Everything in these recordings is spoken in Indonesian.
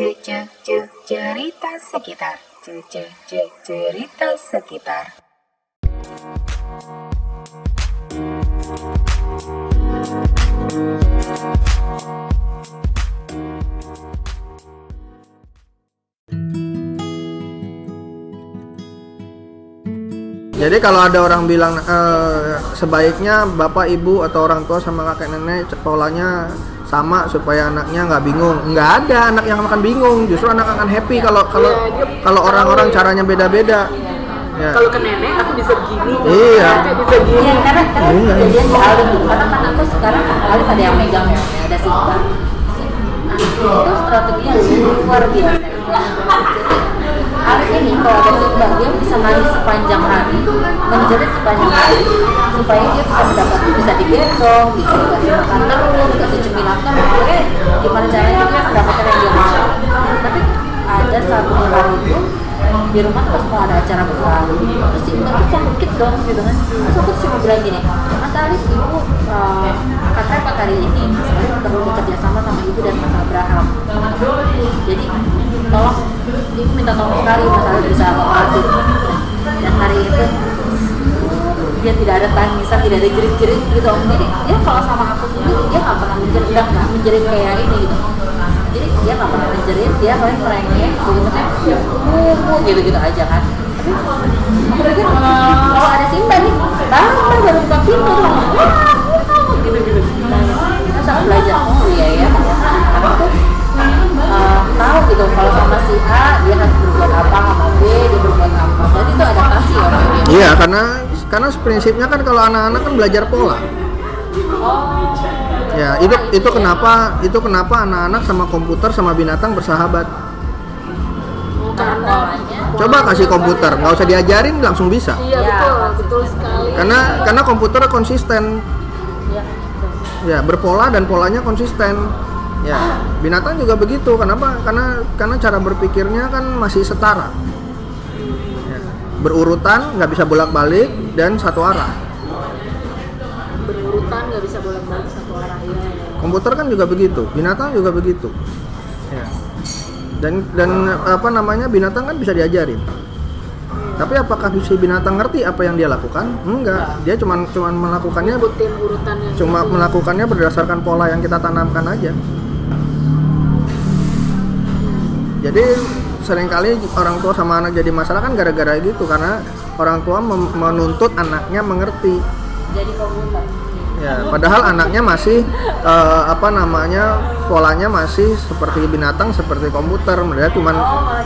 cerita sekitar. Cerita sekitar. Jadi kalau ada orang bilang sebaiknya bapak, ibu, atau orang tua sama kakek nenek polanya sama supaya anaknya nggak bingung. Nggak ada anak yang akan bingung, justru anak akan happy kalau orang-orang caranya beda-beda. Ya. Kalau ke nenek aku bisa begini, iya. Bisa gini. Ya, karena dia selalu, karena kan aku sekarang Alif ada yang megang ya, ada Sita. Nah, itu strategi yang luar biasa. Alif ini kalau ada Sita, dia bisa nangis sepanjang hari, menjerit sepanjang hari, supaya dia bisa mendapat, bisa digendong, dikasih makan terus, dikasih cemilan terus, supaya gimana caranya dia mendapatkan yang dia mau. Tapi ada satu hari itu di rumah terus kalau ada acara besar terus ibu kan sakit dong gitu kan, terus aku cuma bilang gini, Mas Alis, ibu katanya pak hari ini sebenarnya perlu bekerja sama ibu dan Mas Abraham, jadi tolong ibu minta tolong sekali Mas Alis bisa bantu. Dan hari itu dia tidak ada tangisan, tidak ada jerit-jerit gitu. Jadi dia kalau sama aku sendiri dia nggak pernah menjerit kayak ini gitu. Jadi dia nggak pernah menjerit, dia paling merengek gitu aja kan. Tapi aku pikir kalau ada Simba nih baru buka pintu gitu. Terus aku belajar, oh iya ya, aku tuh tahu gitu kalau sama si A dia harus berbuat apa, sama B dia berbuat apa. Jadi itu adaptasi ya. Iya, karena prinsipnya kan kalau anak-anak kan belajar pola. Oh. Ya, itu kenapa anak-anak sama komputer sama binatang bersahabat. Coba kasih komputer, nggak usah diajarin langsung bisa. Iya, betul sekali. Karena komputer konsisten. Ya, berpola dan polanya konsisten. Ya, binatang juga begitu. Kenapa? Karena cara berpikirnya kan masih setara. Ya, berurutan, nggak bisa bolak-balik dan satu arah. Berurutan, nggak bisa bolak-balik satu arah. Komputer kan juga begitu, binatang juga begitu. Ya. Dan apa namanya, binatang kan bisa diajarin. Tapi apakah si binatang ngerti apa yang dia lakukan? Enggak. Dia cuma melakukannya berdasarkan pola yang kita tanamkan aja. Jadi seringkali orang tua sama anak jadi masalah kan gara-gara gitu, karena orang tua menuntut anaknya mengerti. Jadi komputer. Ya, padahal anaknya masih polanya masih seperti binatang, seperti komputer. Mereka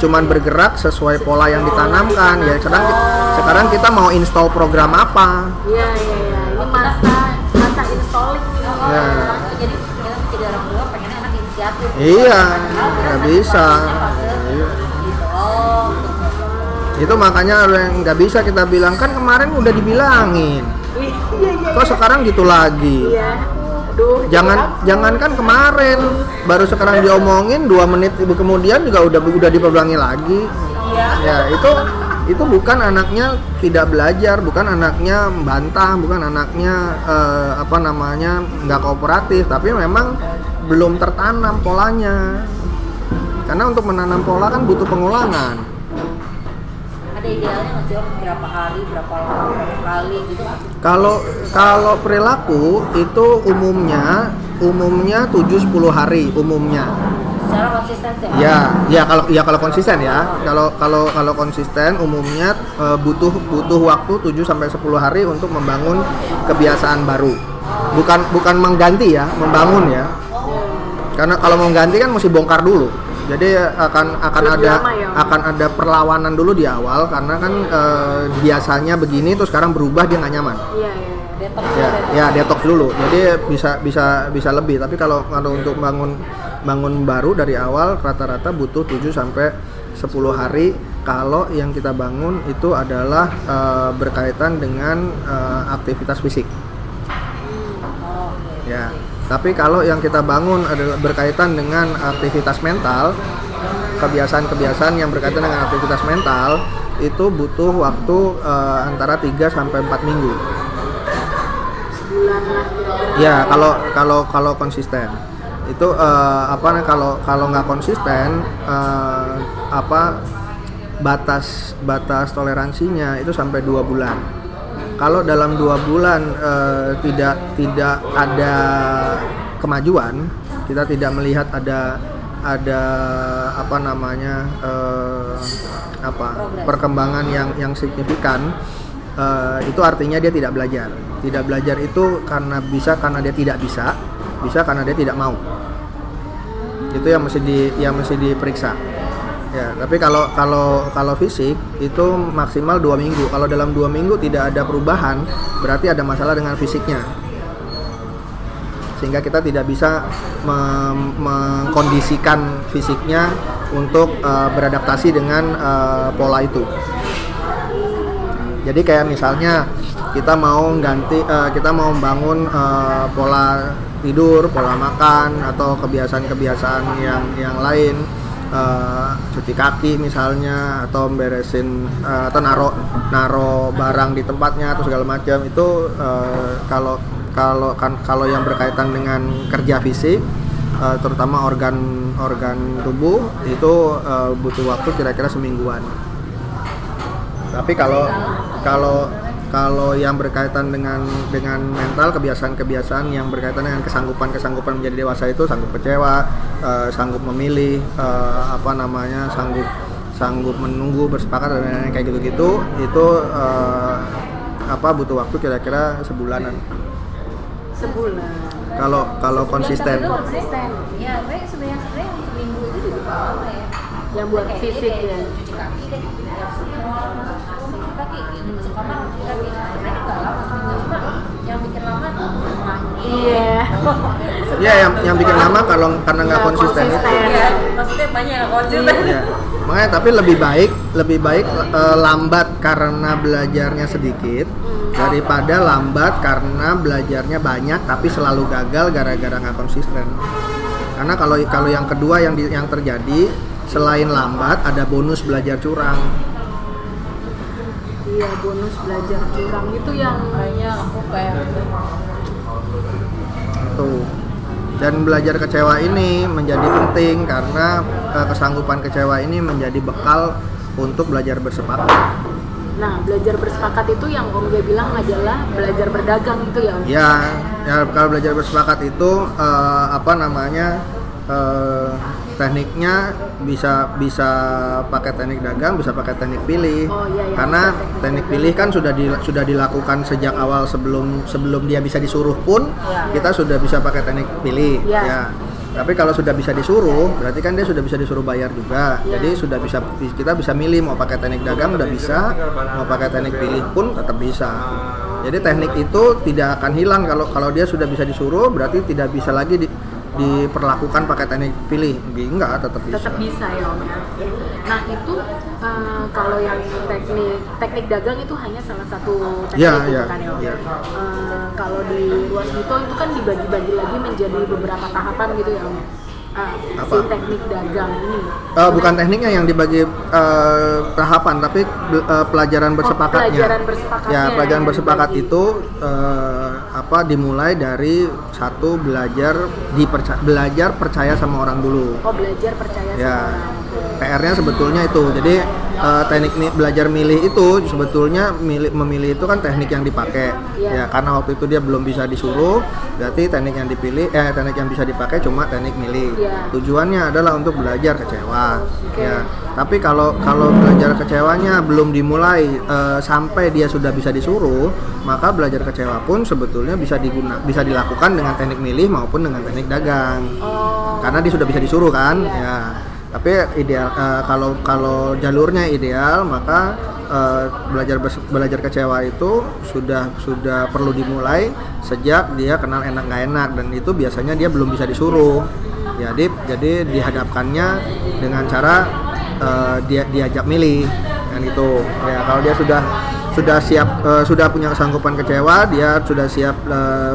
cuman bergerak sesuai pola yang ditanamkan. Ya, sekarang kita mau install program apa? Iya. Ini masa installing. Ya. Jadi tidak orang tua pengen anak inisiatif. Iya, nggak bisa. Iya. Itu makanya nggak bisa kita bilang, kan kemarin udah dibilangin. Kok sekarang gitu lagi? Jangankan kemarin, baru sekarang diomongin 2 menit kemudian juga udah diperbelangi lagi. Ya, itu bukan anaknya tidak belajar, bukan anaknya membantah, bukan anaknya nggak kooperatif, tapi memang belum tertanam polanya. Karena untuk menanam pola kan butuh pengulangan. Idealnya masih berapa kali gitu. Kalau perilaku itu umumnya 7-10 hari umumnya. Secara konsisten ya kalau konsisten ya. Kalau konsisten umumnya butuh waktu 7 sampai 10 hari untuk membangun kebiasaan baru. Bukan mengganti ya, membangun ya. Karena kalau mengganti kan mesti bongkar dulu. Jadi akan ada perlawanan dulu di awal, karena kan biasanya begini terus sekarang berubah, dia nggak nyaman. Detox dulu. Jadi bisa lebih, tapi kalau untuk bangun baru dari awal rata-rata butuh 7 sampai 10 hari kalau yang kita bangun itu adalah berkaitan dengan aktivitas fisik. Ya. Tapi kalau yang kita bangun adalah berkaitan dengan aktivitas mental, kebiasaan-kebiasaan yang berkaitan dengan aktivitas mental itu butuh waktu antara 3 sampai 4 minggu. Ya, kalau konsisten. itu apa kalau kalau nggak konsisten apa batas toleransinya itu sampai 2 bulan. Kalau dalam 2 bulan tidak ada kemajuan, kita tidak melihat ada apa namanya perkembangan yang signifikan, itu artinya dia tidak belajar. Tidak belajar itu karena bisa, karena dia tidak bisa, bisa karena dia tidak mau. Itu yang mesti diperiksa. Ya, tapi kalau fisik itu maksimal 2 minggu. Kalau dalam 2 minggu tidak ada perubahan, berarti ada masalah dengan fisiknya. Sehingga kita tidak bisa mengkondisikan fisiknya untuk beradaptasi dengan pola itu. Jadi kayak misalnya kita mau membangun pola tidur, pola makan, atau kebiasaan-kebiasaan yang lain. Cuci kaki misalnya, atau beresin atau naro barang di tempatnya atau segala macam, itu kalau yang berkaitan dengan kerja fisik, terutama organ tubuh, itu butuh waktu kira-kira semingguan. Tapi kalau yang berkaitan dengan mental, kebiasaan-kebiasaan yang berkaitan dengan kesanggupan menjadi dewasa, itu sanggup kecewa, sanggup memilih, sanggup menunggu, bersepakat, dan kayak gitu-gitu, itu butuh waktu kira-kira sebulanan. Sebulan. Kalau konsisten. Ya, tapi sebenarnya seminggu itu juga apa ya? Yang buat fisik ya. Cuci kaki deh. Iya, yang bikin lama kalau karena nggak konsisten. Iya, maksudnya banyak nggak konsisten. Iya. Makanya tapi lebih baik lambat karena belajarnya sedikit daripada lambat karena belajarnya banyak tapi selalu gagal gara-gara nggak konsisten. Karena kalau yang kedua yang terjadi, selain lambat ada bonus belajar curang. Iya, bonus belajar curang itu yang kayaknya aku kayak tuh. Dan belajar kecewa ini menjadi penting karena kesanggupan kecewa ini menjadi bekal untuk belajar bersepakat. Nah, belajar bersepakat itu yang Om J bilang adalah belajar berdagang itu ya? Iya, ya, kalau belajar bersepakat itu tekniknya bisa pakai teknik dagang, bisa pakai teknik pilih. Oh, iya. Karena teknik pilih kan sudah dilakukan sejak awal, sebelum dia bisa disuruh pun kita sudah bisa pakai teknik pilih. Ya. Tapi kalau sudah bisa disuruh, berarti kan dia sudah bisa disuruh bayar juga. Ya. Jadi sudah bisa, kita bisa milih mau pakai teknik dagang udah bisa, mau pakai teknik pilih pun tetap bisa. Jadi teknik itu tidak akan hilang kalau dia sudah bisa disuruh, berarti tidak bisa lagi diperlakukan pakai teknik pilih. Enggak, tetap bisa ya Om. Nah itu kalau yang teknik dagang itu hanya salah satu teknik bukan ya Om. Kalau di luas Gito itu kan dibagi-bagi lagi menjadi beberapa tahapan gitu ya Om. Si teknik dagang ini bukan tekniknya yang dibagi tahapan, tapi pelajaran bersepakatnya. Pelajaran bersepakat itu dimulai dari satu, belajar percaya sama orang dulu. Oh, belajar percaya sama orang. PR-nya sebetulnya itu. Jadi teknik belajar milih itu sebetulnya memilih itu kan teknik yang dipakai. Ya, karena waktu itu dia belum bisa disuruh, berarti teknik yang dipilih teknik yang bisa dipakai cuma teknik milih. Tujuannya adalah untuk belajar kecewa. Ya. Tapi kalau belajar kecewanya belum dimulai sampai dia sudah bisa disuruh, maka belajar kecewa pun sebetulnya bisa dilakukan dengan teknik milih maupun dengan teknik dagang. Oh. Karena dia sudah bisa disuruh kan? Ya. Tapi ideal kalau jalurnya ideal, maka belajar kecewa itu sudah perlu dimulai sejak dia kenal enak nggak enak, dan itu biasanya dia belum bisa disuruh. Jadi dihadapkannya dengan cara dia diajak milih dan itu. Ya, kalau dia sudah siap, sudah punya kesanggupan kecewa, dia sudah siap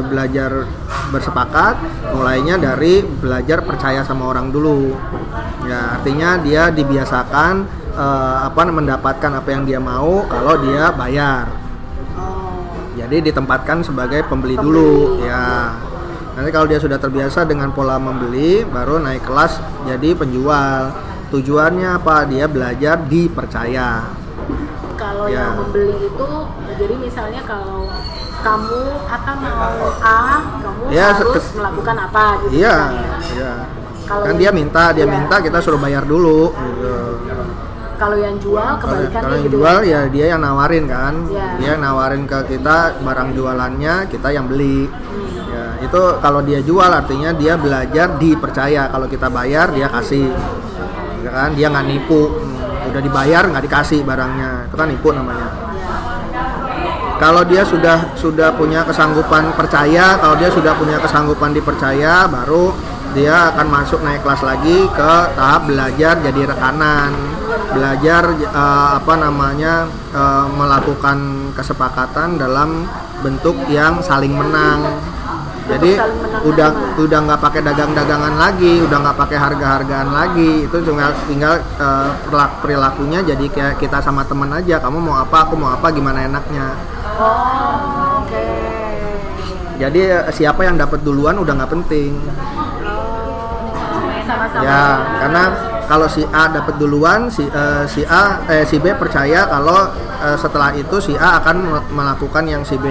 belajar bersepakat. Mulainya dari belajar percaya sama orang dulu. Ya, artinya dia dibiasakan mendapatkan apa yang dia mau kalau dia bayar. Jadi ditempatkan sebagai pembeli dulu. Ya. Nanti kalau dia sudah terbiasa dengan pola membeli, baru naik kelas jadi penjual. Tujuannya apa? Dia belajar dipercaya. Kalau yang membeli itu, jadi misalnya kalau kamu akan mau A, kamu harus melakukan apa gitu. Iya, iya. Kan dia minta kita suruh bayar dulu. Gitu. Kalau yang jual kebalikannya. Kalau yang jual ya dia yang nawarin kan, dia nawarin ke kita barang jualannya, kita yang beli. Ya, itu kalau dia jual artinya dia belajar dipercaya. Kalau kita bayar dia kasih, ya kan? Dia nggak nipu, udah dibayar nggak dikasih barangnya, itu kan nipu namanya. Kalau dia sudah punya kesanggupan percaya, kalau dia sudah punya kesanggupan dipercaya, baru dia akan masuk naik kelas lagi ke tahap belajar jadi rekanan, belajar melakukan kesepakatan dalam bentuk yang saling menang. Jadi udah nggak pakai dagang-dagangan lagi, udah nggak pakai harga-hargaan lagi, itu tinggal perilakunya jadi kayak kita sama teman aja, kamu mau apa, aku mau apa, gimana enaknya. Oh, oke. Jadi siapa yang dapat duluan udah nggak penting. Sama-sama. Ya, karena kalau si A dapat duluan, si B percaya kalau setelah itu si A akan melakukan yang si B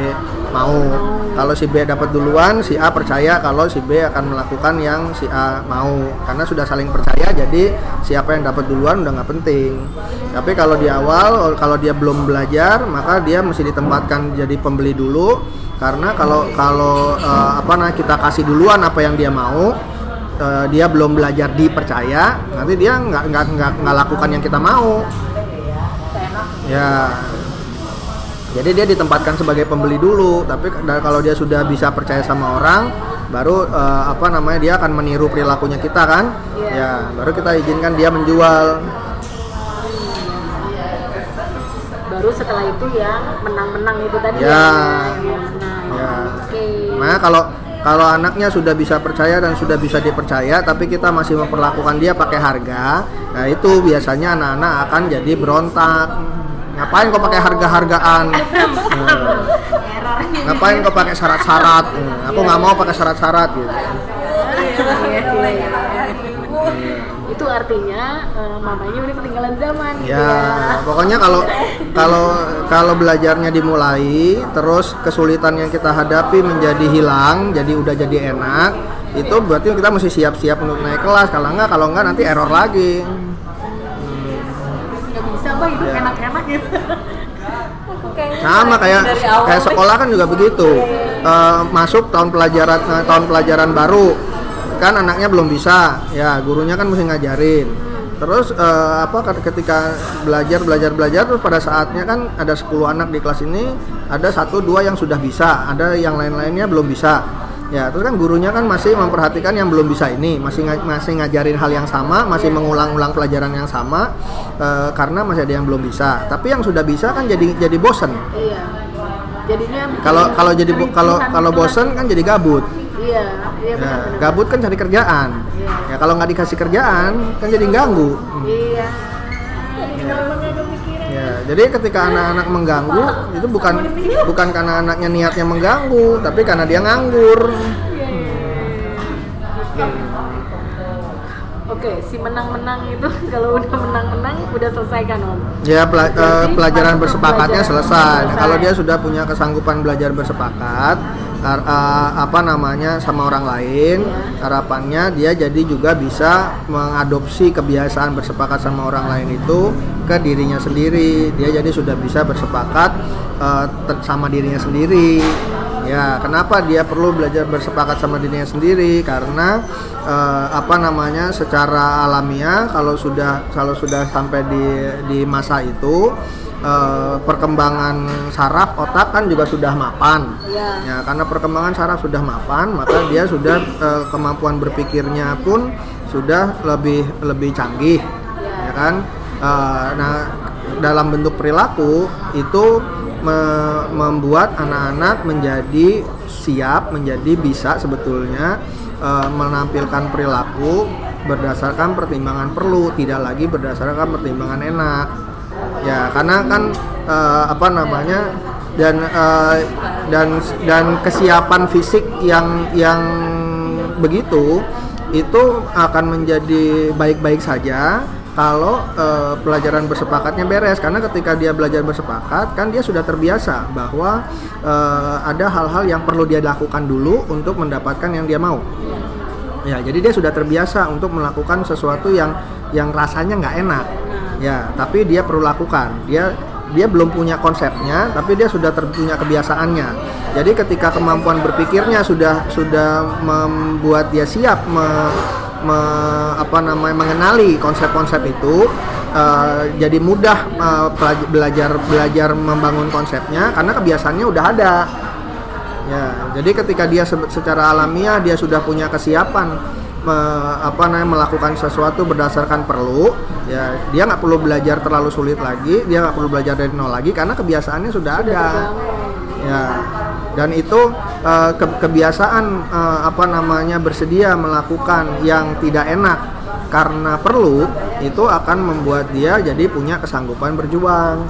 mau. Kalau si B dapat duluan, si A percaya kalau si B akan melakukan yang si A mau. Karena sudah saling percaya, jadi siapa yang dapat duluan udah nggak penting. Tapi kalau di awal, kalau dia belum belajar, maka dia mesti ditempatkan jadi pembeli dulu. Karena kalau kita kasih duluan apa yang dia mau, dia belum belajar dipercaya, nanti dia nggak lakukan yang kita mau. Ya, jadi dia ditempatkan sebagai pembeli dulu. Tapi kalau dia sudah bisa percaya sama orang, baru dia akan meniru perilakunya kita kan? Ya, baru kita izinkan dia menjual. Baru setelah itu yang menang-menang itu tadi. Ya. Oke. Nah, kalau anaknya sudah bisa percaya dan sudah bisa dipercaya, tapi kita masih memperlakukan dia pakai harga, nah itu biasanya anak-anak akan jadi berontak. Ngapain kok pakai harga-hargaan? Ngapain kok pakai syarat-syarat? Aku nggak mau pakai syarat-syarat gitu. Itu artinya mamanya udah ketinggalan zaman. Ya, pokoknya kalau belajarnya dimulai, terus kesulitan yang kita hadapi menjadi hilang, jadi udah jadi enak, itu berarti kita mesti siap-siap untuk naik kelas. Kalau enggak nanti error lagi. Nggak bisa Pak, hidup enak-enak gitu. Sama kayak sekolah kan juga begitu. Masuk tahun pelajaran baru, kan anaknya belum bisa, ya gurunya kan mesti ngajarin. Terus ketika belajar terus pada saatnya kan ada 10 anak di kelas ini, ada 1-2 yang sudah bisa, ada yang lain-lainnya belum bisa. Ya, terus kan gurunya kan masih memperhatikan yang belum bisa ini, masih ngajarin hal yang sama, masih mengulang-ulang pelajaran yang sama karena masih ada yang belum bisa. Tapi yang sudah bisa kan jadi bosen. Iya. Jadinya kalau bosen kan jadi gabut. Iya, benar. Gabut kan cari kerjaan. Ya kalau nggak dikasih kerjaan kan jadi ganggu. Iya. Ya, jadi ketika anak-anak mengganggu itu bukan karena anaknya niatnya mengganggu, tapi karena dia nganggur. Oke, si menang-menang itu kalau udah menang-menang udah selesai kan Om? Ya, pelajaran bersepakatnya selesai. Kalau dia sudah punya kesanggupan belajar bersepakat, sama orang lain, harapannya dia jadi juga bisa mengadopsi kebiasaan bersepakat sama orang lain itu ke dirinya sendiri. Dia jadi sudah bisa bersepakat sama dirinya sendiri. Ya, kenapa dia perlu belajar bersepakat sama dirinya sendiri? Karena secara alamiah kalau sudah sampai di masa itu, perkembangan saraf otak kan juga sudah mapan. Ya, karena perkembangan saraf sudah mapan, maka dia sudah kemampuan berpikirnya pun sudah lebih canggih, ya kan? Dalam bentuk perilaku itu membuat anak-anak menjadi siap, menjadi bisa sebetulnya menampilkan perilaku berdasarkan pertimbangan perlu, tidak lagi berdasarkan pertimbangan enak. Ya, karena kan dan kesiapan fisik yang begitu itu akan menjadi baik-baik saja kalau pelajaran bersepakatnya beres, karena ketika dia belajar bersepakat kan dia sudah terbiasa bahwa ada hal-hal yang perlu dia lakukan dulu untuk mendapatkan yang dia mau. Ya, jadi dia sudah terbiasa untuk melakukan sesuatu yang rasanya nggak enak. Ya, tapi dia perlu lakukan. Dia belum punya konsepnya, tapi dia sudah punya kebiasaannya. Jadi ketika kemampuan berpikirnya sudah membuat dia siap mengenali konsep-konsep itu, jadi mudah belajar membangun konsepnya karena kebiasaannya udah ada. Ya, jadi ketika dia secara alamiah dia sudah punya kesiapan melakukan sesuatu berdasarkan perlu, ya dia nggak perlu belajar terlalu sulit lagi, dia nggak perlu belajar dari nol lagi karena kebiasaannya sudah ada. Ya, dan itu kebiasaan bersedia melakukan yang tidak enak karena perlu, itu akan membuat dia jadi punya kesanggupan berjuang.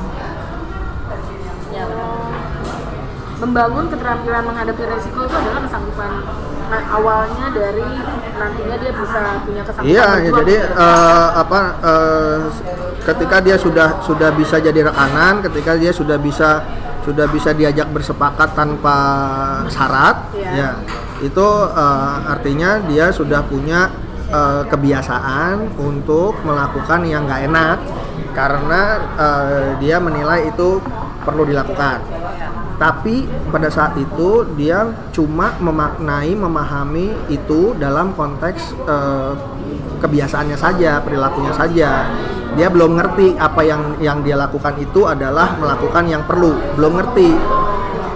Membangun keterampilan menghadapi resiko itu adalah kesanggupan. Nah, awalnya dari nantinya dia bisa punya kesanggupan. Iya, ya, jadi ketika dia sudah bisa jadi rekanan, ketika dia sudah bisa diajak bersepakat tanpa syarat, ya itu artinya dia sudah punya kebiasaan untuk melakukan yang nggak enak karena dia menilai itu perlu dilakukan. Tapi pada saat itu dia cuma memahami itu dalam konteks kebiasaannya saja, perilakunya saja. Dia belum ngerti apa yang dia lakukan itu adalah melakukan yang perlu, belum ngerti.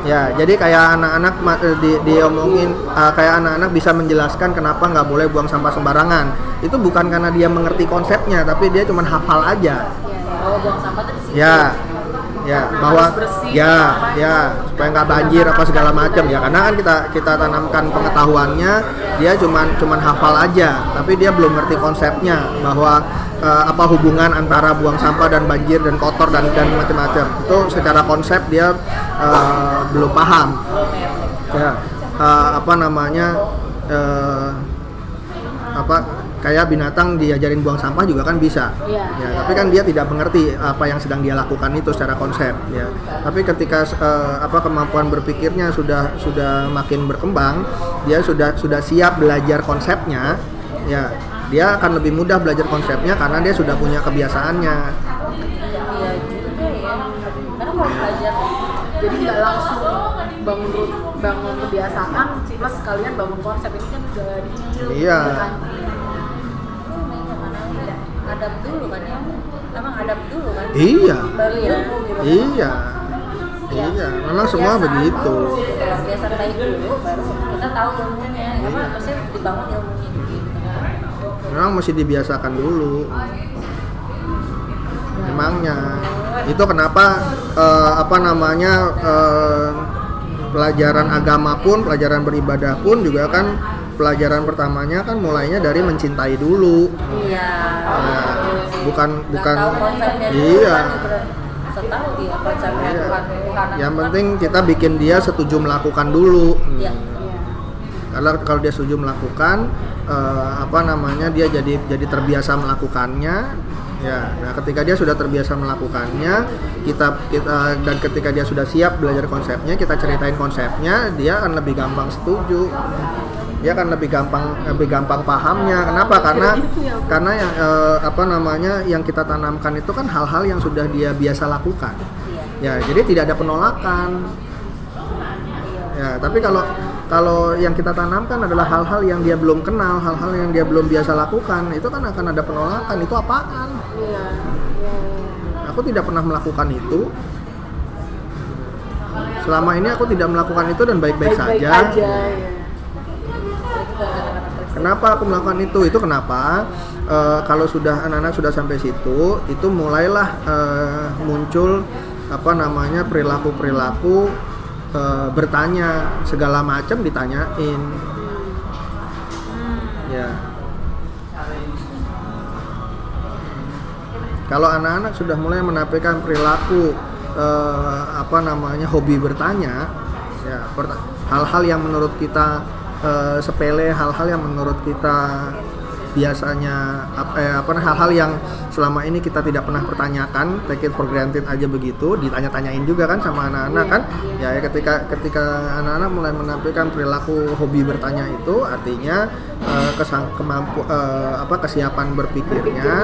Ya, jadi kayak anak-anak diomongin, kayak anak-anak bisa menjelaskan kenapa nggak boleh buang sampah sembarangan. Itu bukan karena dia mengerti konsepnya, tapi dia cuma hafal aja. Oh, buang sampah dari situ. Ya. Ya, bahwa ya supaya nggak banjir apa segala macam ya, karena kan kita tanamkan pengetahuannya, dia cuman hafal aja tapi dia belum ngerti konsepnya bahwa apa hubungan antara buang sampah dan banjir dan kotor dan macam-macam. Itu secara konsep dia belum paham ya, kayak binatang diajarin buang sampah juga kan bisa, ya. Tapi kan dia tidak mengerti apa yang sedang dia lakukan itu secara konsep, ya. Tapi ketika kemampuan berpikirnya sudah makin berkembang, dia sudah siap belajar konsepnya, ya. Dia akan lebih mudah belajar konsepnya karena dia sudah punya kebiasaannya. Iya juga ya, karena mau belajar, jadi nggak langsung bangun kebiasaan, plus sekalian bangun konsep ini kan udah dicicil. Iya. Adab dulu kan? Iya. Baru ya. Iya. Memang semua begitu. Biasa baik dulu, baru kita tahu ilmunya. Karena harusnya dibangun ilmunya gitu. Memang mesti dibiasakan dulu. Memangnya itu kenapa pelajaran agama pun, pelajaran beribadah pun juga kan. Pelajaran pertamanya kan mulainya dari mencintai dulu. Iya. Nah, bukan. Iya. Setahu dia konsepnya Tuhan. Yang penting kita bikin dia setuju melakukan dulu. Iya. Karena kalau dia setuju melakukan, dia jadi terbiasa melakukannya. Ya, nah ketika dia sudah terbiasa melakukannya, dan ketika dia sudah siap belajar konsepnya, kita ceritain konsepnya, dia akan lebih gampang setuju. Dia kan lebih gampang pahamnya. Kenapa? Karena yang kita tanamkan itu kan hal-hal yang sudah dia biasa lakukan. Ya, jadi tidak ada penolakan. Ya, tapi kalau yang kita tanamkan adalah hal-hal yang dia belum kenal, hal-hal yang dia belum biasa lakukan, itu kan akan ada penolakan. Itu apaan? Aku tidak pernah melakukan itu. Selama ini aku tidak melakukan itu dan baik-baik saja. Kenapa aku melakukan itu? Itu kenapa? Kalau sudah anak-anak sudah sampai situ, itu mulailah muncul perilaku-perilaku bertanya, segala macam ditanyain. Ya. Kalau anak-anak sudah mulai menampilkan perilaku hobi bertanya, ya hal-hal yang menurut kita sepele, hal-hal yang menurut kita biasanya hal-hal yang selama ini kita tidak pernah pertanyakan, take it for granted aja begitu, ditanya-tanyain juga kan sama anak-anak kan. Ya ketika anak-anak mulai menampilkan perilaku hobi bertanya itu, artinya kesiapan berpikirnya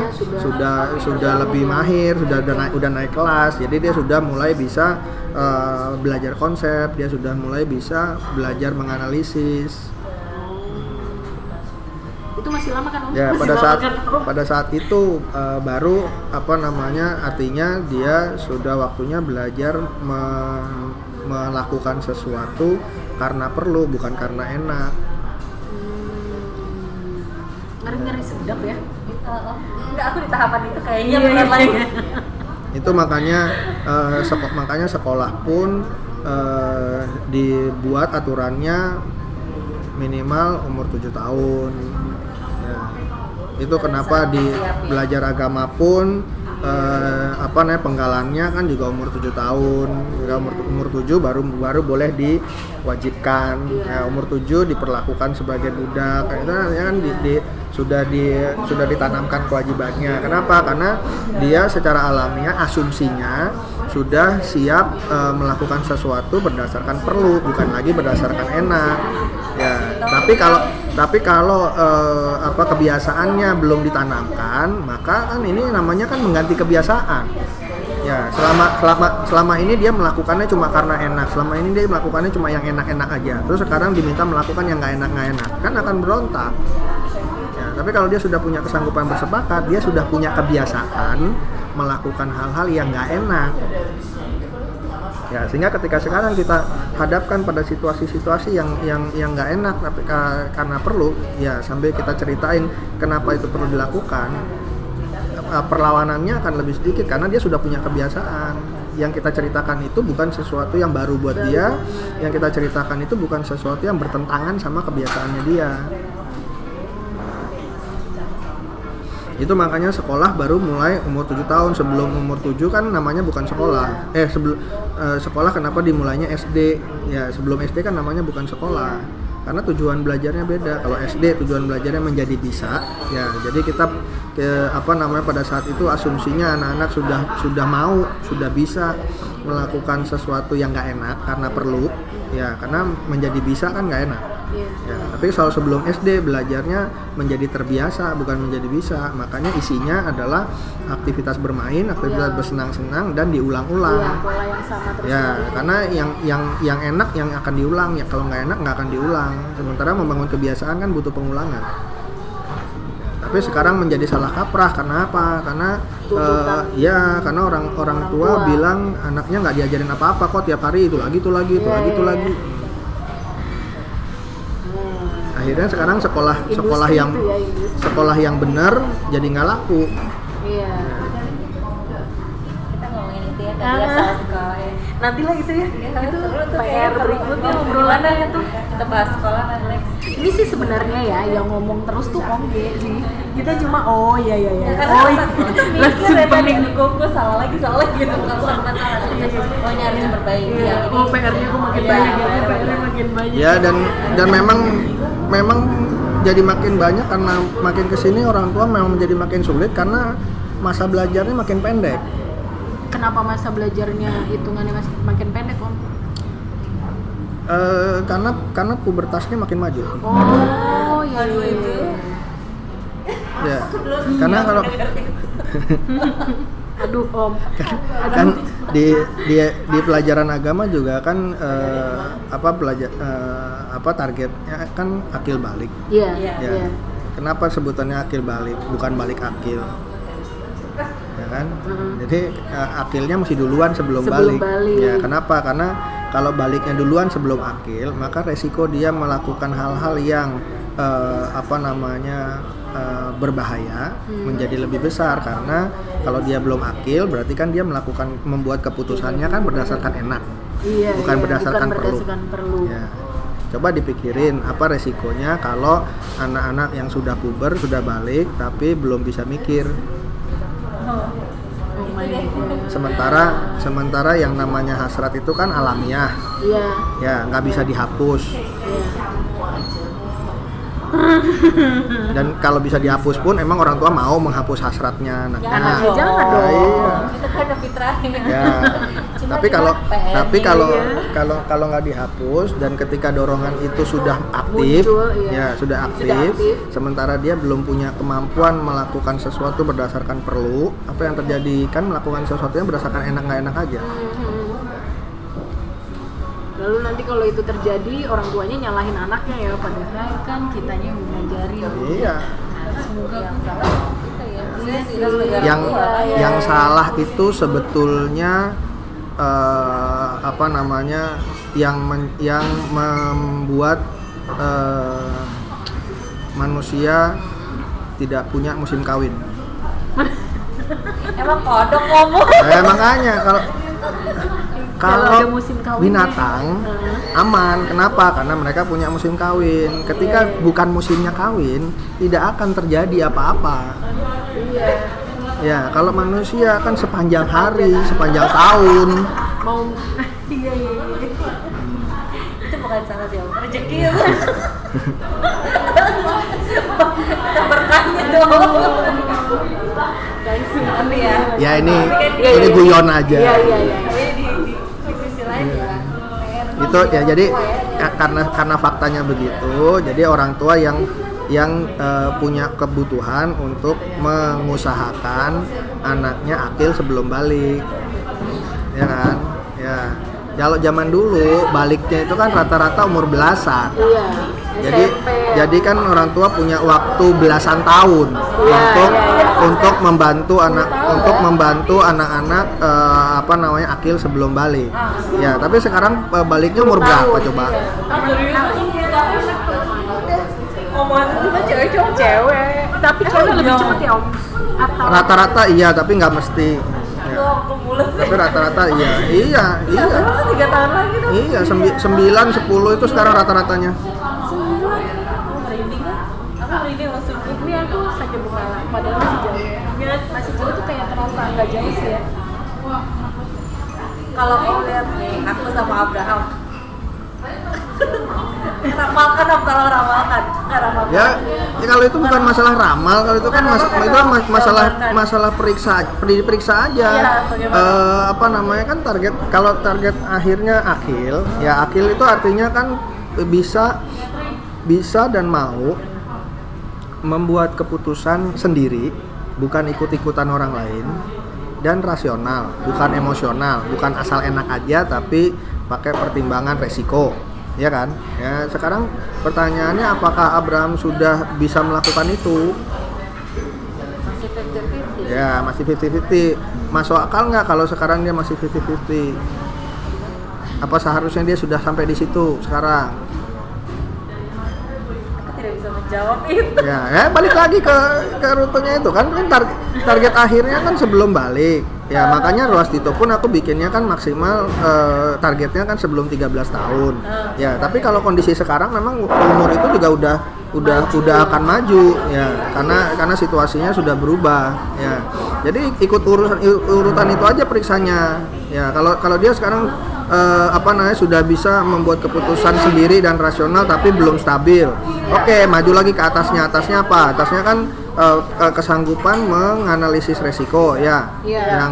sudah lebih mahir, udah naik kelas. Jadi dia sudah mulai bisa belajar konsep, dia sudah mulai bisa belajar menganalisis. Itu masih lama kan Om? Ya, pada saat itu baru artinya dia sudah waktunya belajar melakukan sesuatu karena perlu, bukan karena enak. Ngeri-ngeri sedap ya. Enggak, aku di tahapan itu kayaknya benar lagi. Itu makanya sekolah pun dibuat aturannya minimal umur 7 tahun. Itu kenapa di belajar agama pun penggalannya kan juga umur 7 tahun. Umur 7 baru boleh diwajibkan. Ya, umur 7 diperlakukan sebagai budak. Itu kan sudah ditanamkan kewajibannya. Kenapa? Karena dia secara alamiah asumsinya sudah siap melakukan sesuatu berdasarkan perlu, bukan lagi berdasarkan enak. Ya, tapi kalau kebiasaannya belum ditanamkan, maka kan ini namanya kan mengganti kebiasaan. Ya, selama ini dia melakukannya cuma karena enak. Selama ini dia melakukannya cuma yang enak-enak aja. Terus sekarang diminta melakukan yang nggak enak, kan akan berontak. Ya, tapi kalau dia sudah punya kesanggupan bersepakat, dia sudah punya kebiasaan melakukan hal-hal yang nggak enak. Ya, sehingga ketika sekarang kita hadapkan pada situasi-situasi yang nggak enak tapi karena perlu, ya sambil kita ceritain kenapa itu perlu dilakukan, perlawanannya akan lebih sedikit karena dia sudah punya kebiasaan. Yang kita ceritakan itu bukan sesuatu yang baru buat dia, yang kita ceritakan itu bukan sesuatu yang bertentangan sama kebiasaannya dia. Itu makanya sekolah baru mulai umur 7 tahun. Sebelum umur 7 kan namanya bukan sekolah. Sekolah kenapa dimulainya SD? Ya, sebelum SD kan namanya bukan sekolah. Karena tujuan belajarnya beda. Kalau SD tujuan belajarnya menjadi bisa. Ya, jadi kita pada saat itu asumsinya anak-anak sudah bisa melakukan sesuatu yang enggak enak karena perlu. Ya, karena menjadi bisa kan enggak enak. Ya, tapi soal sebelum SD belajarnya menjadi terbiasa, bukan menjadi bisa. Makanya isinya adalah aktivitas bermain, aktivitas bersenang-senang dan diulang-ulang. Ya, pola yang sama terus. Ya, karena yang enak yang akan diulang, ya kalau nggak enak nggak akan diulang. Sementara membangun kebiasaan kan butuh pengulangan. Tapi sekarang menjadi salah kaprah karena apa? Karena karena orang tua bilang anaknya nggak diajarin apa-apa kok, tiap hari itu lagi. Akhirnya sekarang sekolah yang benar jadi nggak laku. Iya. Kita ngomongin itu ya, kebiasaan sekolah ya. Nantilah itu ya. Itu PR berikutnya obrolannya tuh. Kita bahas sekolah kan, Lex. Ini sih sebenarnya ya yang ngomong terus tuh Om G. Kita cuma oh iya. Oh iya. Langsung pening koko salah lagi gitu. Mau nyari perbaiki yang ini. Oh PR-nya kok makin banyak ya. PR-nya makin banyak. Ya dan memang jadi makin banyak karena makin kesini orang tua memang menjadi makin sulit karena masa belajarnya makin pendek. Kenapa masa belajarnya hitungannya makin pendek Om? Karena pubertasnya makin maju. Oh iya. Ya, karena kalau aduh Om kan di pelajaran agama juga kan targetnya kan akil balik. Iya. Kenapa sebutannya akil balik bukan balik akil? Ya kan? Jadi akilnya mesti duluan sebelum balik. Ya, kenapa? Karena kalau baliknya duluan sebelum akil, maka resiko dia melakukan hal-hal yang berbahaya menjadi lebih besar karena kalau dia belum akil berarti kan dia membuat keputusannya kan berdasarkan enak, bukan berdasarkan perlu. Ya. Coba dipikirin apa resikonya kalau anak-anak yang sudah puber sudah balik tapi belum bisa mikir. Sementara yang namanya hasrat itu kan alamiah, ya nggak bisa dihapus. Dan kalau bisa dihapus pun emang orang tua mau menghapus hasratnya anaknya. Jangan dong. Itu kan udah fitrahnya. Ya. Tapi kalau nggak dihapus dan ketika dorongan itu sudah aktif, sudah aktif, sementara dia belum punya kemampuan melakukan sesuatu berdasarkan perlu, apa yang terjadi kan melakukan sesuatunya berdasarkan enak nggak enak aja. Lalu nanti kalau itu terjadi orang tuanya nyalahin anaknya ya, padahal kan kitanya yang mengajari. Iya. Semoga salah kita ya. Yang salah itu sebetulnya yang membuat manusia tidak punya musim kawin. Emang kodok ngomong. Makanya kalau binatang aman, kenapa? Karena mereka punya musim kawin. Ketika bukan musimnya kawin, tidak akan terjadi apa-apa. Ya, kalau manusia kan sepanjang hari, sepanjang tahun. Mau, itu bukan salah sih, rezeki ya. Berkahnya dong. Ya ini guyon aja. Itu ya jadi karena faktanya begitu, jadi orang tua yang punya kebutuhan untuk mengusahakan anaknya akil sebelum balik, ya kan? Ya kalau zaman dulu baliknya itu kan rata-rata umur belasan, jadi kan orang tua punya waktu belasan tahun untuk membantu anak-anak akil sebelum balik. Ya, tapi sekarang baliknya umur berapa coba? Tapi kalau lebih cepat ya Om. Rata-rata iya, tapi nggak mesti. Tapi rata-rata iya. 3 tahun lagi tuh. Iya, 9 10 itu sekarang rata-ratanya. Ini aku saja bukan, padahal masih jauh. Masih jauh tuh kayak terasa nggak jauh sih ya. Kalau kamu lihat nih, aku sama Abraham. Ramalkan Om, kalau ramalkan. Ya kalau itu bukan masalah ramal, kalau itu kan masalah periksa aja. Kan target, kalau target akhirnya akil, ya akil itu artinya kan bisa dan mau membuat keputusan sendiri, bukan ikut-ikutan orang lain, dan rasional, bukan emosional, bukan asal enak aja tapi pakai pertimbangan resiko, ya kan? Ya, sekarang pertanyaannya apakah Abraham sudah bisa melakukan itu? Masih 50-50. Ya, masih 50-50. Masuk akal nggak kalau sekarang dia masih 50-50? Apa seharusnya dia sudah sampai di situ sekarang? Jawab itu. Ya, balik lagi ke rutenya itu kan target akhirnya kan sebelum balik. Ya, makanya ruas itu pun aku bikinnya kan maksimal targetnya kan sebelum 13 tahun. Ya, tapi kalau kondisi sekarang memang umur itu juga udah akan maju ya, karena situasinya sudah berubah ya. Jadi ikut urutan itu aja periksanya. Ya, kalau dia sekarang sudah bisa membuat keputusan sendiri dan rasional tapi belum stabil. Oke, maju lagi ke atasnya. Atasnya apa? Atasnya kan kesanggupan menganalisis resiko ya. Yang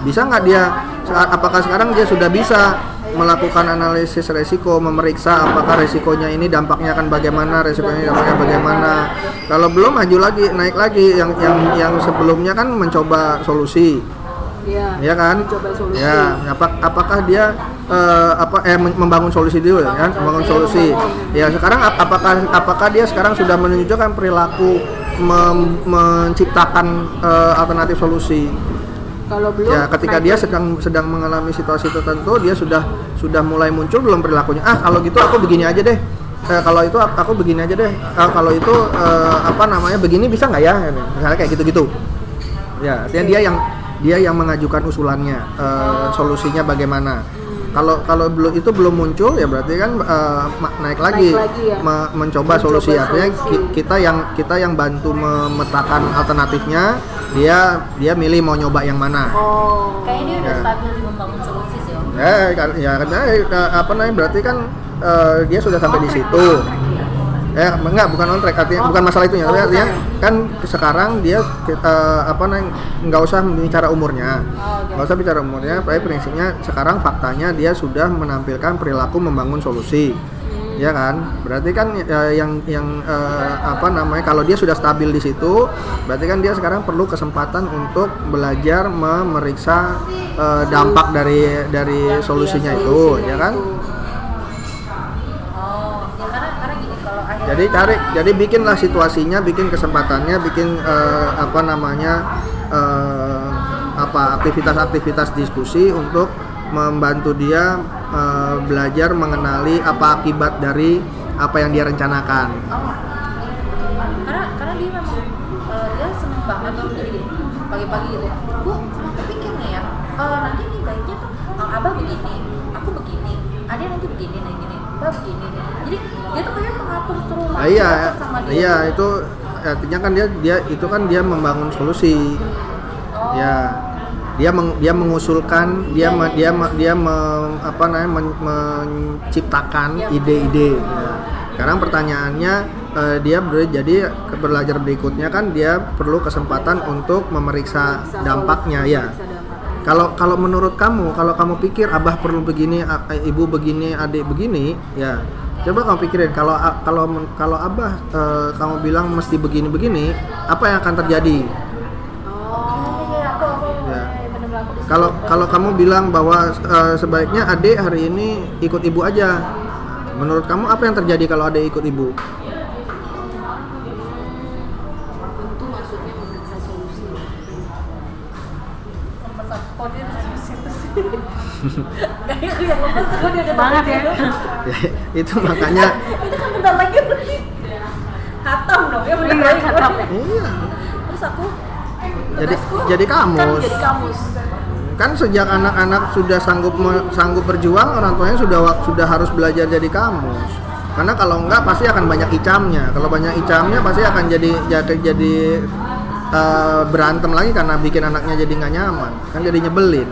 bisa nggak dia? Apakah sekarang dia sudah bisa melakukan analisis resiko, memeriksa apakah resikonya ini dampaknya akan bagaimana, resikonya dampaknya bagaimana. Kalau belum, maju lagi, naik lagi. Yang sebelumnya kan mencoba solusi. Ya kan? Ya, apakah dia membangun solusi dulu ya kan? Membangun solusi. Ya, sekarang apakah dia sekarang sudah menunjukkan perilaku menciptakan alternatif solusi? Kalau belum, ya, ketika dia sedang mengalami situasi tertentu, dia sudah mulai muncul belum perilakunya. Kalau gitu aku begini aja deh. Kalau itu aku begini aja deh. Kalau itu begini bisa nggak ya? Misalnya kayak gitu-gitu. Ya, artinya dia yang mengajukan usulannya, solusinya bagaimana. Kalau belum itu belum muncul, ya berarti kan naik lagi ya. Mencoba solusi. Artinya kita yang bantu memetakan alternatifnya, dia milih mau nyoba yang mana. Kayaknya udah stabil di membangun solusi sih. Berarti kan dia sudah sampai di situ. enggak, bukan on track artinya, bukan masalah itunya, tapi artinya kan sekarang dia nggak usah bicara umurnya, tapi prinsipnya sekarang faktanya dia sudah menampilkan perilaku membangun solusi, ya kan, berarti kan kalau dia sudah stabil di situ, berarti kan dia sekarang perlu kesempatan untuk belajar memeriksa dampak dari solusinya itu, ya kan. Jadi bikinlah situasinya, bikin kesempatannya, bikin aktivitas-aktivitas diskusi untuk membantu dia belajar mengenali apa akibat dari apa yang dia rencanakan. Karena dia memang dia seneng banget tuh gini pagi-pagi gitu. Bu, aku pikirnya ya nanti ini baiknya tuh abah begini, aku begini, adik nanti begini, nah gini, abah begini. Jadi dia tuh kayak mengatur terus. Iya, itu artinya kan dia membangun solusi. Oh. Ya. Dia mengusulkan, menciptakan ide-ide. Ya. Sekarang pertanyaannya dia jadi belajar berikutnya kan dia perlu kesempatan untuk memeriksa dampaknya ya. Kalau menurut kamu, kalau kamu pikir abah perlu begini, ibu begini, adik begini, ya coba kamu pikirin kalau abah kamu bilang mesti begini-begini, apa yang akan terjadi? Kalau kamu bilang bahwa sebaiknya adik hari ini ikut ibu aja, menurut kamu apa yang terjadi kalau adik ikut ibu? Itu maksudnya memeriksa solusi. Semangat ya. Itu makanya. Itu kan bentar lagi berarti. Khatam dong ya, benar khatam. Iya. Terus aku. Jadi kamus. Kan sejak anak-anak sudah sanggup berjuang, orang tuanya sudah harus belajar jadi kamus. Karena kalau enggak pasti akan banyak icamnya. Kalau banyak icamnya pasti akan jadi berantem lagi karena bikin anaknya jadi nggak nyaman. Kan jadi nyebelin.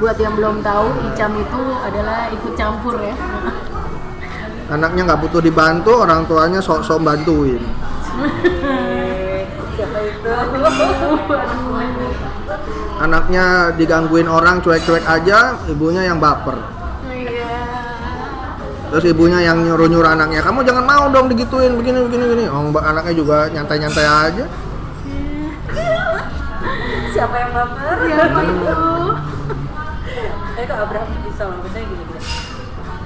Buat yang belum tahu, icam itu adalah ikut campur ya. Anaknya nggak butuh dibantu, orang tuanya sok-sok bantuin. Siapa itu? Anaknya digangguin orang cuek-cuek aja, ibunya yang baper. Iya. Terus ibunya yang nyuruh anaknya, kamu jangan mau dong digituin begini. Oh, anaknya juga nyantai-nyantai aja. Siapa yang baper? Siapa itu? Itu Abraham bisa maksudnya gini.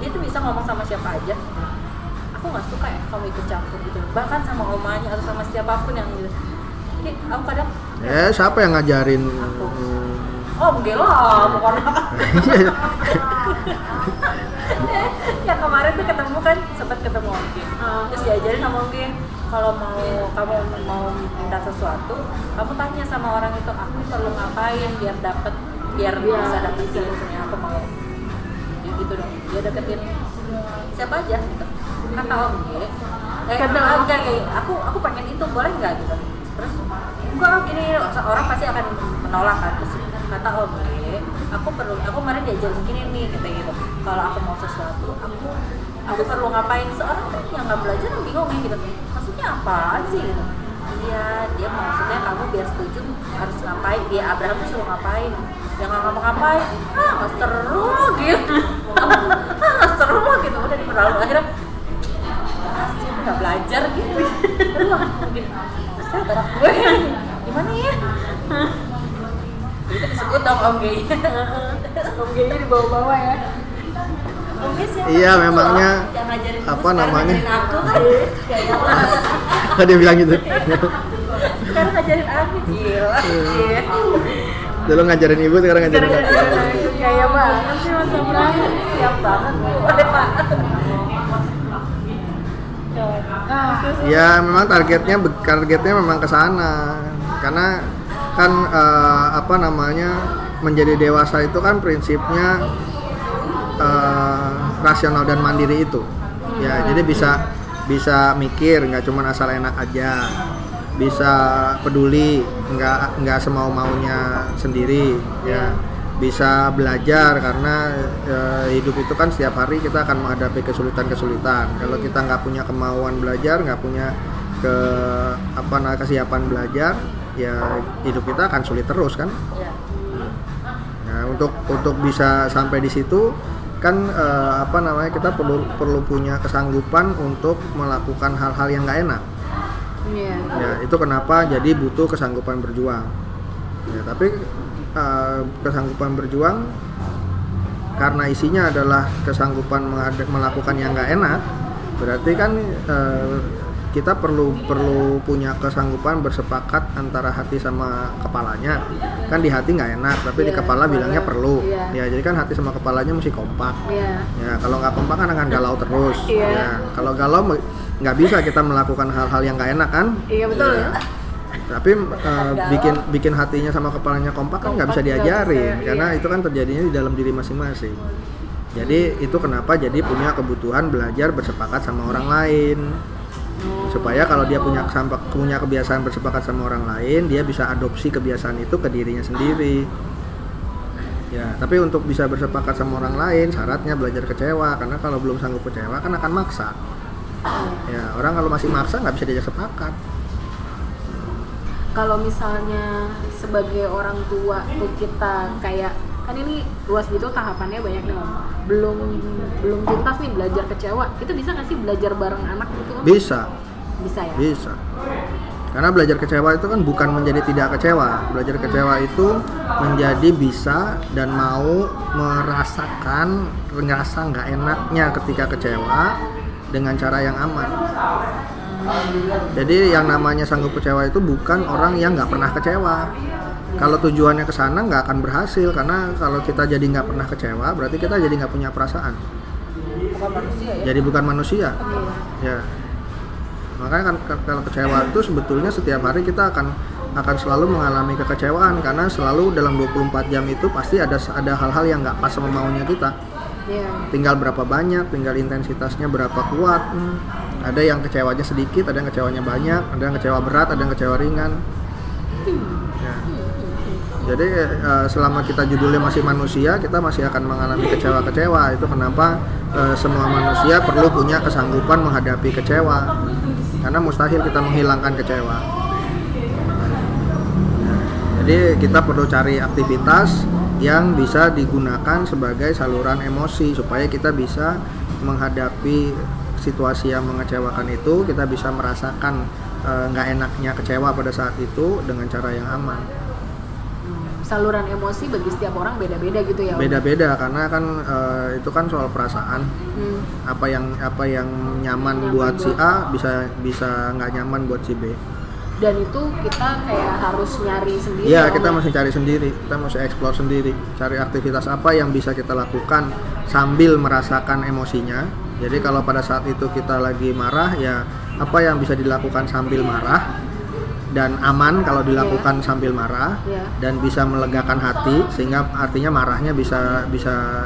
Dia tuh bisa ngomong sama siapa aja. Aku nggak suka ya kamu ikut campur gitu. Bahkan sama omanya atau sama siapapun yang gitu. Jadi aku kadang. Siapa yang ngajarin? Aku. Gila, pokoknya. Ya kemarin tuh ketemu kan, sempat ketemu Ogi. Terus diajarin sama Ogi, kalau kamu mau minta sesuatu, kamu tanya sama orang itu, aku perlu ngapain biar bisa dapat solusinya, aku mau. Ya gitu dong. Dia deketin siapa aja gitu. Kata Ogi, aku pengen itu, boleh nggak gitu? Terus enggak gini, orang pasti akan menolak kan. Terus kata om, aku kemarin diajarin gini nih gitu. Kalau aku mau sesuatu, aku perlu ngapain. Seorang yang nggak belajar bingung gitu. Maksudnya apaan sih gitu? Iya, dia maksudnya kamu biar setuju harus ngapain. Dia Abraham suruh ngapain. Jangan ngapa-ngapain. Nggak seru gitu. Nggak seru gitu. Udah diperlalu akhirnya. Masih nggak belajar gitu. Gue gimana ya? Kita disebut dong Om Gey. Om Gey di bawah-bawah ya. Om Gey siapa? Iya, memangnya aku kan dia bilang gitu. Sekarang ngajarin aku, gila. Dulu ngajarin ibu, sekarang ngajarin aku. Kayak banget sih Mas Abraham. Siap banget Bu. Oleh Pak. Ya memang targetnya memang ke sana. Karena kan menjadi dewasa itu kan prinsipnya rasional dan mandiri itu. Ya, jadi bisa mikir, nggak cuma asal enak aja. Bisa peduli, nggak semau-maunya sendiri, ya. bisa belajar, karena hidup itu kan setiap hari kita akan menghadapi kesulitan-kesulitan. Kalau kita nggak punya kemauan belajar, nggak punya kesiapan belajar, ya hidup kita akan sulit terus kan. Nah, untuk bisa sampai di situ kan kita perlu punya kesanggupan untuk melakukan hal-hal yang nggak enak. Ya, itu kenapa jadi butuh kesanggupan berjuang. Ya, tapi kesanggupan berjuang karena isinya adalah kesanggupan melakukan yang nggak enak, berarti kan kita perlu punya kesanggupan bersepakat antara hati sama kepalanya. Kan di hati nggak enak, tapi di kepala bilangnya perlu. Ya, jadi kan hati sama kepalanya mesti kompak. Ya, kalau nggak kompak kan akan galau terus. Ya, kalau galau nggak bisa kita melakukan hal-hal yang nggak enak kan. Betul. Ya. Tapi bikin hatinya sama kepalanya kompak kan nggak bisa diajarin, karena itu kan terjadinya di dalam diri masing-masing. Jadi itu kenapa jadi punya kebutuhan belajar bersepakat sama orang lain, supaya kalau dia punya kebiasaan bersepakat sama orang lain, dia bisa adopsi kebiasaan itu ke dirinya sendiri. Ya, tapi untuk bisa bersepakat sama orang lain syaratnya belajar kecewa, karena kalau belum sanggup kecewa kan akan maksa. Ya, orang kalau masih maksa nggak bisa diajak sepakat. Kalau misalnya sebagai orang tua tuh kita kayak, kan ini luas gitu tahapannya, banyak nih Om. Belum tuntas nih belajar kecewa. Kita bisa nggak sih belajar bareng anak gitu Om? Bisa. Bisa ya? Bisa. Karena belajar kecewa itu kan bukan menjadi tidak kecewa. Belajar kecewa itu menjadi bisa dan mau merasakan rasa nggak enaknya ketika kecewa dengan cara yang aman. Jadi yang namanya sanggup kecewa itu bukan orang yang nggak pernah kecewa. Kalau tujuannya ke sana nggak akan berhasil, karena kalau kita jadi nggak pernah kecewa berarti kita jadi nggak punya perasaan. Bukan manusia, ya? Jadi bukan manusia. Ya. Makanya kan kalau kecewa itu sebetulnya setiap hari kita akan selalu mengalami kekecewaan, karena selalu dalam 24 jam itu pasti ada hal-hal yang nggak pas sama maunya kita. Tinggal berapa banyak, tinggal intensitasnya berapa kuat. Ada yang kecewanya sedikit, ada yang kecewanya banyak, ada yang kecewa berat, ada yang kecewa ringan. Ya. Jadi selama kita judulnya masih manusia, kita masih akan mengalami kecewa-kecewa. Itu kenapa semua manusia perlu punya kesanggupan menghadapi kecewa, karena mustahil kita menghilangkan kecewa. Jadi kita perlu cari aktivitas yang bisa digunakan sebagai saluran emosi, supaya kita bisa menghadapi situasi yang mengecewakan itu, kita bisa merasakan nggak enaknya kecewa pada saat itu dengan cara yang aman. Saluran emosi bagi setiap orang beda-beda gitu ya? Beda-beda, karena kan itu kan soal perasaan. Apa yang nyaman buat si A bisa nggak nyaman buat si B. Dan itu kita kayak harus nyari sendiri. Iya, kita mesti cari sendiri, kita mesti explore sendiri, cari aktivitas apa yang bisa kita lakukan sambil merasakan emosinya. Jadi kalau pada saat itu kita lagi marah, ya apa yang bisa dilakukan sambil marah dan aman kalau dilakukan sambil marah, dan bisa melegakan hati, sehingga artinya marahnya bisa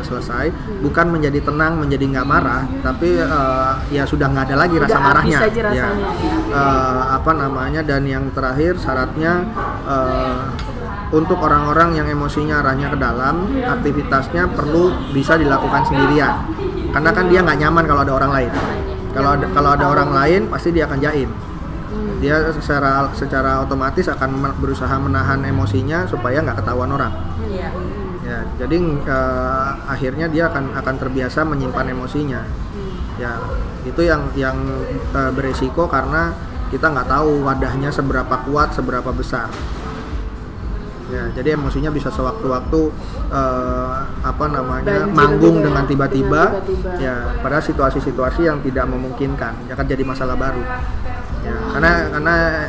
selesai, bukan menjadi tenang, menjadi nggak marah, tapi ya sudah nggak ada lagi rasa marahnya. Ya. Dan yang terakhir syaratnya untuk orang-orang yang emosinya arahnya ke dalam, aktivitasnya perlu bisa dilakukan sendirian. Karena kan dia nggak nyaman kalau ada orang lain. Kalau ada orang lain pasti dia akan jaim. Dia secara otomatis akan berusaha menahan emosinya supaya nggak ketahuan orang. Ya, jadi akhirnya dia akan terbiasa menyimpan emosinya. Ya, itu yang beresiko, karena kita nggak tahu wadahnya seberapa kuat, seberapa besar. Ya, jadi emosinya bisa sewaktu-waktu manggung dengan tiba-tiba. Ya, pada situasi-situasi yang tidak memungkinkan, ya akan jadi masalah baru. Ya, karena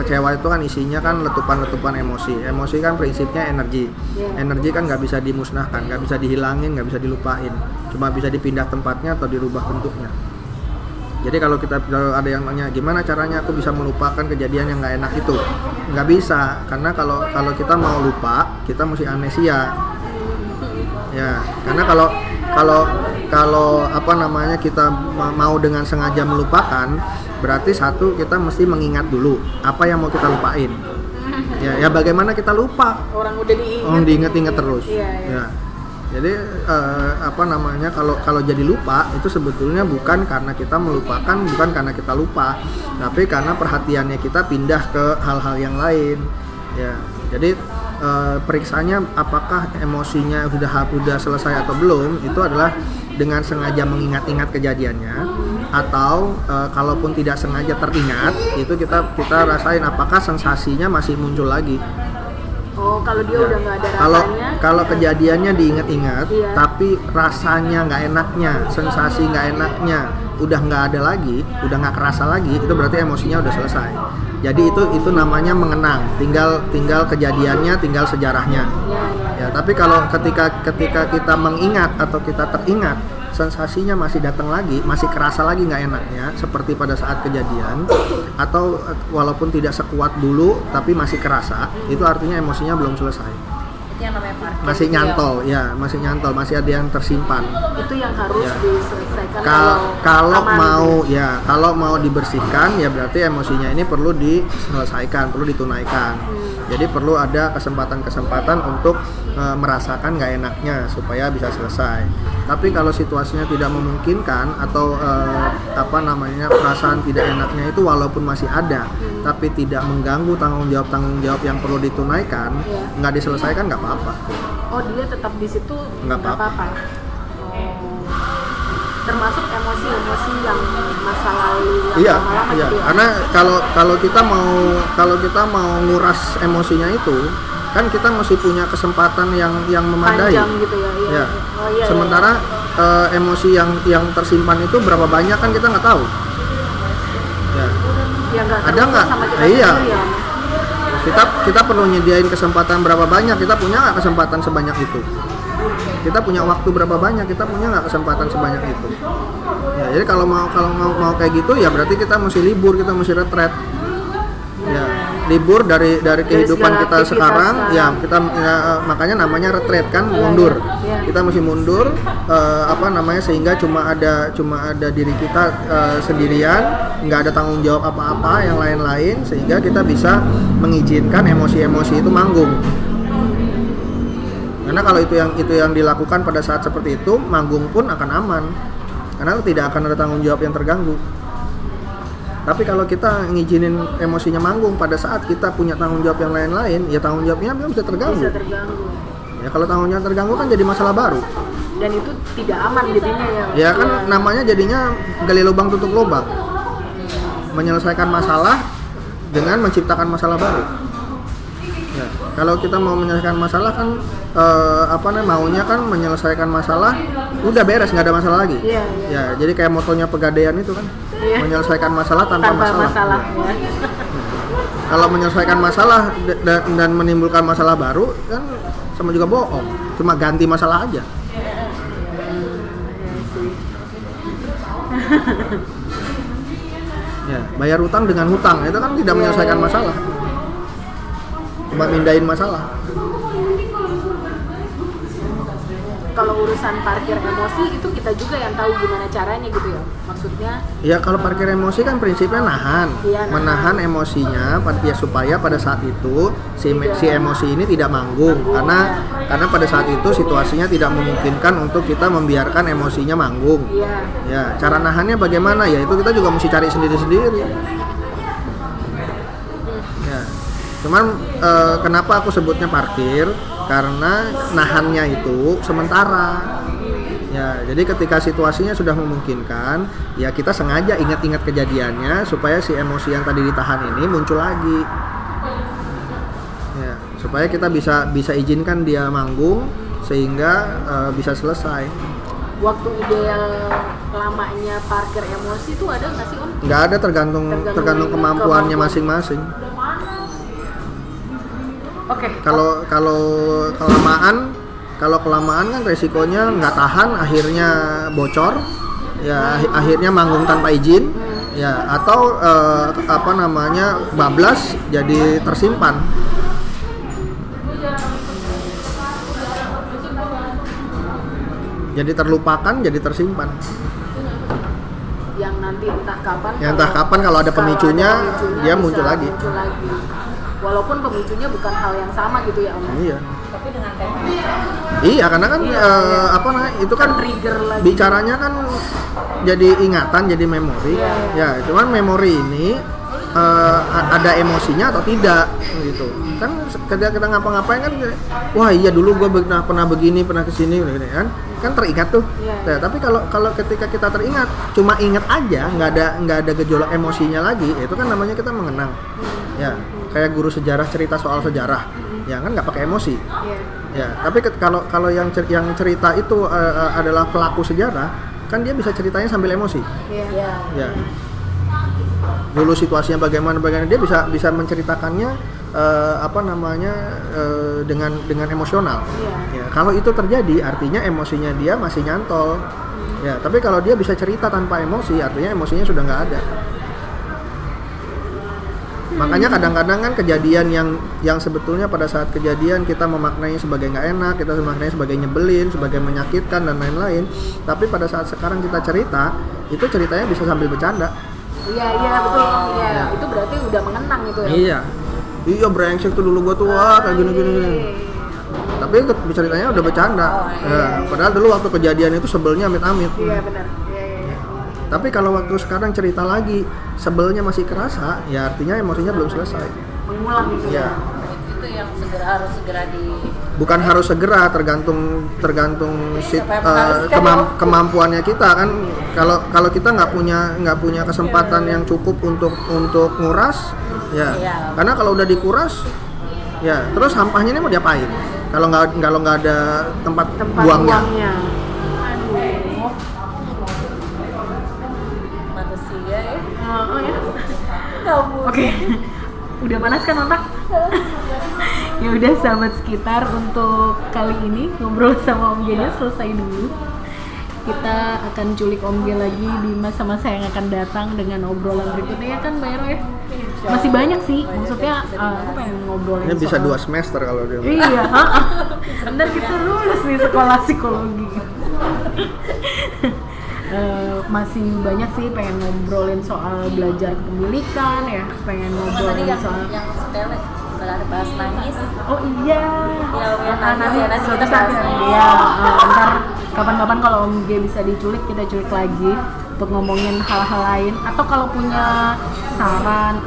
kecewa itu kan isinya kan letupan-letupan emosi. Emosi kan prinsipnya energi. Energi kan nggak bisa dimusnahkan, nggak bisa dihilangin, nggak bisa dilupain. Cuma bisa dipindah tempatnya atau dirubah bentuknya. Jadi kalau ada yang nanya gimana caranya aku bisa melupakan kejadian yang nggak enak itu, nggak bisa, karena kalau kita mau lupa kita mesti amnesia. Ya, karena kalau kita mau dengan sengaja melupakan, berarti satu kita mesti mengingat dulu apa yang mau kita lupain. Ya bagaimana kita lupa, orang udah diingat, orang diingat-ingat terus. Iya, iya. Ya. Jadi kalau jadi lupa itu sebetulnya bukan karena kita melupakan, bukan karena kita lupa, tapi karena perhatiannya kita pindah ke hal-hal yang lain. Ya. Jadi periksanya apakah emosinya sudah selesai atau belum, itu adalah dengan sengaja mengingat-ingat kejadiannya, atau kalaupun tidak sengaja teringat, itu kita rasain apakah sensasinya masih muncul lagi. Oh, kalau dia udah nggak ada rasanya. Kalau kejadiannya diingat-ingat, tapi rasanya nggak enaknya, sensasi nggak enaknya udah nggak ada lagi, udah nggak kerasa lagi, itu berarti emosinya udah selesai. Jadi itu namanya mengenang, tinggal kejadiannya, tinggal sejarahnya. Ya, tapi kalau ketika kita mengingat atau kita teringat, sensasinya masih datang lagi, masih kerasa lagi nggak enaknya, seperti pada saat kejadian, atau walaupun tidak sekuat dulu tapi masih kerasa, itu artinya emosinya belum selesai. Yang namanya parkir, masih nyantol, masih ada yang tersimpan. Itu yang harus diselesaikan. Kalau mau itu. Kalau mau dibersihkan, ya berarti emosinya ini perlu diselesaikan, perlu ditunaikan. Jadi perlu ada kesempatan-kesempatan untuk merasakan nggak enaknya supaya bisa selesai. Tapi kalau situasinya tidak memungkinkan atau perasaan tidak enaknya itu walaupun masih ada, tapi tidak mengganggu tanggung jawab yang perlu ditunaikan, nggak diselesaikan nggak apa-apa. Oh, dia tetap di situ nggak apa-apa. Oh. Termasuk emosi-emosi yang masa lalu yang lama-lama gitu. Iya. Karena kalau kita mau nguras emosinya itu, kan kita mesti punya kesempatan yang memadai. Panjang gitu ya. Iya. Ya. Oh, iya, sementara emosi yang tersimpan itu berapa banyak kan kita nggak tahu. Ya. Ya, ada nggak? Iya. Kita perlu nyediain kesempatan berapa banyak, kita punya nggak kesempatan sebanyak itu, kita punya waktu berapa banyak, kita punya nggak kesempatan sebanyak itu. Ya, jadi kalau mau kayak gitu, ya berarti kita mesti libur, kita mesti retret. Ya, libur dari kehidupan kita sekarang. Makanya namanya retret kan, mundur. Kita mesti mundur, sehingga cuma ada diri kita sendirian. Nggak ada tanggung jawab apa-apa yang lain-lain, sehingga kita bisa mengizinkan emosi-emosi itu manggung. Karena kalau itu yang dilakukan pada saat seperti itu, manggung pun akan aman, karena tidak akan ada tanggung jawab yang terganggu. Tapi kalau kita ngizinin emosinya manggung pada saat kita punya tanggung jawab yang lain-lain, ya tanggung jawabnya bisa terganggu. Ya, kalau tanggung jawab terganggu kan jadi masalah baru. Dan itu tidak aman jadinya ya. Ya kan namanya jadinya gali lubang tutup lubang. Menyelesaikan masalah dengan menciptakan masalah baru. Ya, kalau kita mau menyelesaikan masalah kan maunya kan menyelesaikan masalah udah beres, nggak ada masalah lagi. Ya, jadi kayak motonya Pegadaian itu kan, menyelesaikan masalah tanpa masalah. Ya. Kalau menyelesaikan masalah dan menimbulkan masalah baru kan sama juga bohong, cuma ganti masalah aja. Ya, bayar utang dengan hutang itu kan tidak menyelesaikan masalah, cuma mindahin masalah. Kalau urusan parkir emosi itu kita juga yang tahu gimana caranya gitu ya, maksudnya? Ya, kalau parkir emosi kan prinsipnya nahan, menahan emosinya supaya pada saat itu si emosi ini tidak manggung, karena pada saat itu situasinya tidak memungkinkan untuk kita membiarkan emosinya manggung. Ya, cara nahannya bagaimana? Ya, itu kita juga mesti cari sendiri-sendiri. Ya, cuman kenapa aku sebutnya parkir? Karena nahannya itu sementara. Ya, jadi ketika situasinya sudah memungkinkan, ya kita sengaja ingat-ingat kejadiannya supaya si emosi yang tadi ditahan ini muncul lagi. Ya, supaya kita bisa izinkan dia manggung sehingga bisa selesai. Waktu ideal lamanya parkir emosi itu ada nggak sih, Om? Nggak ada, tergantung kemampuannya masing-masing. Okay. Kalau kelamaan kan resikonya nggak tahan, akhirnya bocor, ya akhirnya manggung tanpa izin, ya, atau bablas jadi tersimpan. Jadi terlupakan, jadi tersimpan. Yang nanti entah kapan kalau ada pemicunya dia muncul lagi. walaupun pemicunya bukan hal yang sama gitu ya Om. Iya. Tapi dengan tema. Iya, karena kan iya, apa namanya itu kan trigger lagi. Bicaranya kan jadi ingatan, jadi memori. Iya. Ya, cuman memori ini ada emosinya atau tidak gitu. Kan ketika kita ngapa-ngapain kan, wah iya dulu gue pernah begini, pernah kesini gitu kan. Kan teringat tuh. Ya, tapi kalau ketika kita teringat, cuma ingat aja, nggak ada gejolak emosinya lagi, itu kan namanya kita mengenang. Ya, kayak guru sejarah cerita soal sejarah. Ya kan nggak pakai emosi. Ya, tapi kalau yang cerita itu adalah pelaku sejarah, kan dia bisa ceritanya sambil emosi. Ya. Dulu situasinya bagaimana dia bisa menceritakannya dengan emosional. Ya, kalau itu terjadi artinya emosinya dia masih nyantol. Ya, tapi kalau dia bisa cerita tanpa emosi artinya emosinya sudah nggak ada. Makanya kadang-kadang kan kejadian yang sebetulnya pada saat kejadian kita memaknai sebagai nggak enak, kita memaknai sebagai nyebelin, sebagai menyakitkan dan lain-lain. Tapi pada saat sekarang kita cerita, itu ceritanya bisa sambil bercanda. Iya betul. Iya. Itu berarti udah mengenang gitu ya. Iya brengsek tuh dulu gua tuh kayak gini. Tapi ceritanya udah bercanda. Padahal dulu waktu kejadian itu sebelnya amit-amit. Iya benar. Iya. Tapi kalau waktu sekarang cerita lagi sebelnya masih kerasa, ya artinya emosinya belum selesai. Mengulang gitu ya. Itu yang harus segera di. Bukan harus segera, tergantung kemampuannya kita kan. Kalau kita nggak punya kesempatan yang cukup untuk nguras, ya. Karena kalau udah dikuras, ya terus sampahnya ini mau diapain? Kalau nggak ada tempat buangnya. Manusia ya. Oke. Udah panas kan otak? Ya udah sahabat sekitar, untuk kali ini ngobrol sama Om G-nya selesai dulu. Kita akan culik Om G lagi di masa-masa yang akan datang dengan obrolan berikutnya ya kan Mbak Erwe? Masih banyak sih, maksudnya aku pengen ngobrolin ini bisa 2 semester kalau dia. Iya, bener kita lulus nih sekolah psikologi. Masih banyak sih pengen ngobrolin soal belajar kepemilikan ya, pengen ngobrolin soal bahas nangis. Oh iya. Ya nangis kita bahas nangis. Iya. Ntar kapan-kapan kalau Om G bisa diculik kita culik lagi untuk ngomongin hal-hal lain. Atau kalau punya saran,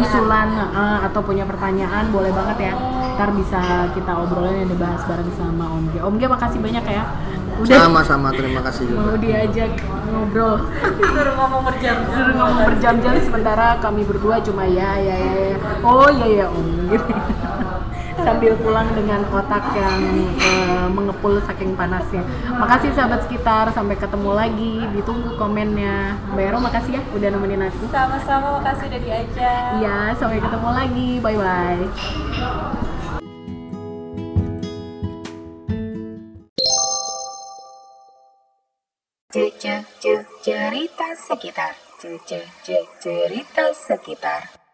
usulan atau punya pertanyaan boleh banget ya. Ntar bisa kita obrolin dan dibahas bareng sama Om G. Om G makasih banyak ya. Udah. Sama-sama, terima kasih juga. Mau diajak ngobrol. Suruh ngomong berjam-jam sementara kami berdua cuma ya. Oh ya Om. Gitu. Sambil pulang dengan otak yang mengepul saking panasnya. Makasih sahabat sekitar, sampai ketemu lagi. Ditunggu komennya. Mbak Ero makasih ya udah nemenin aku. Sama-sama, makasih udah diajak. Iya, sampai ketemu lagi. Bye-bye. Cerita sekitar.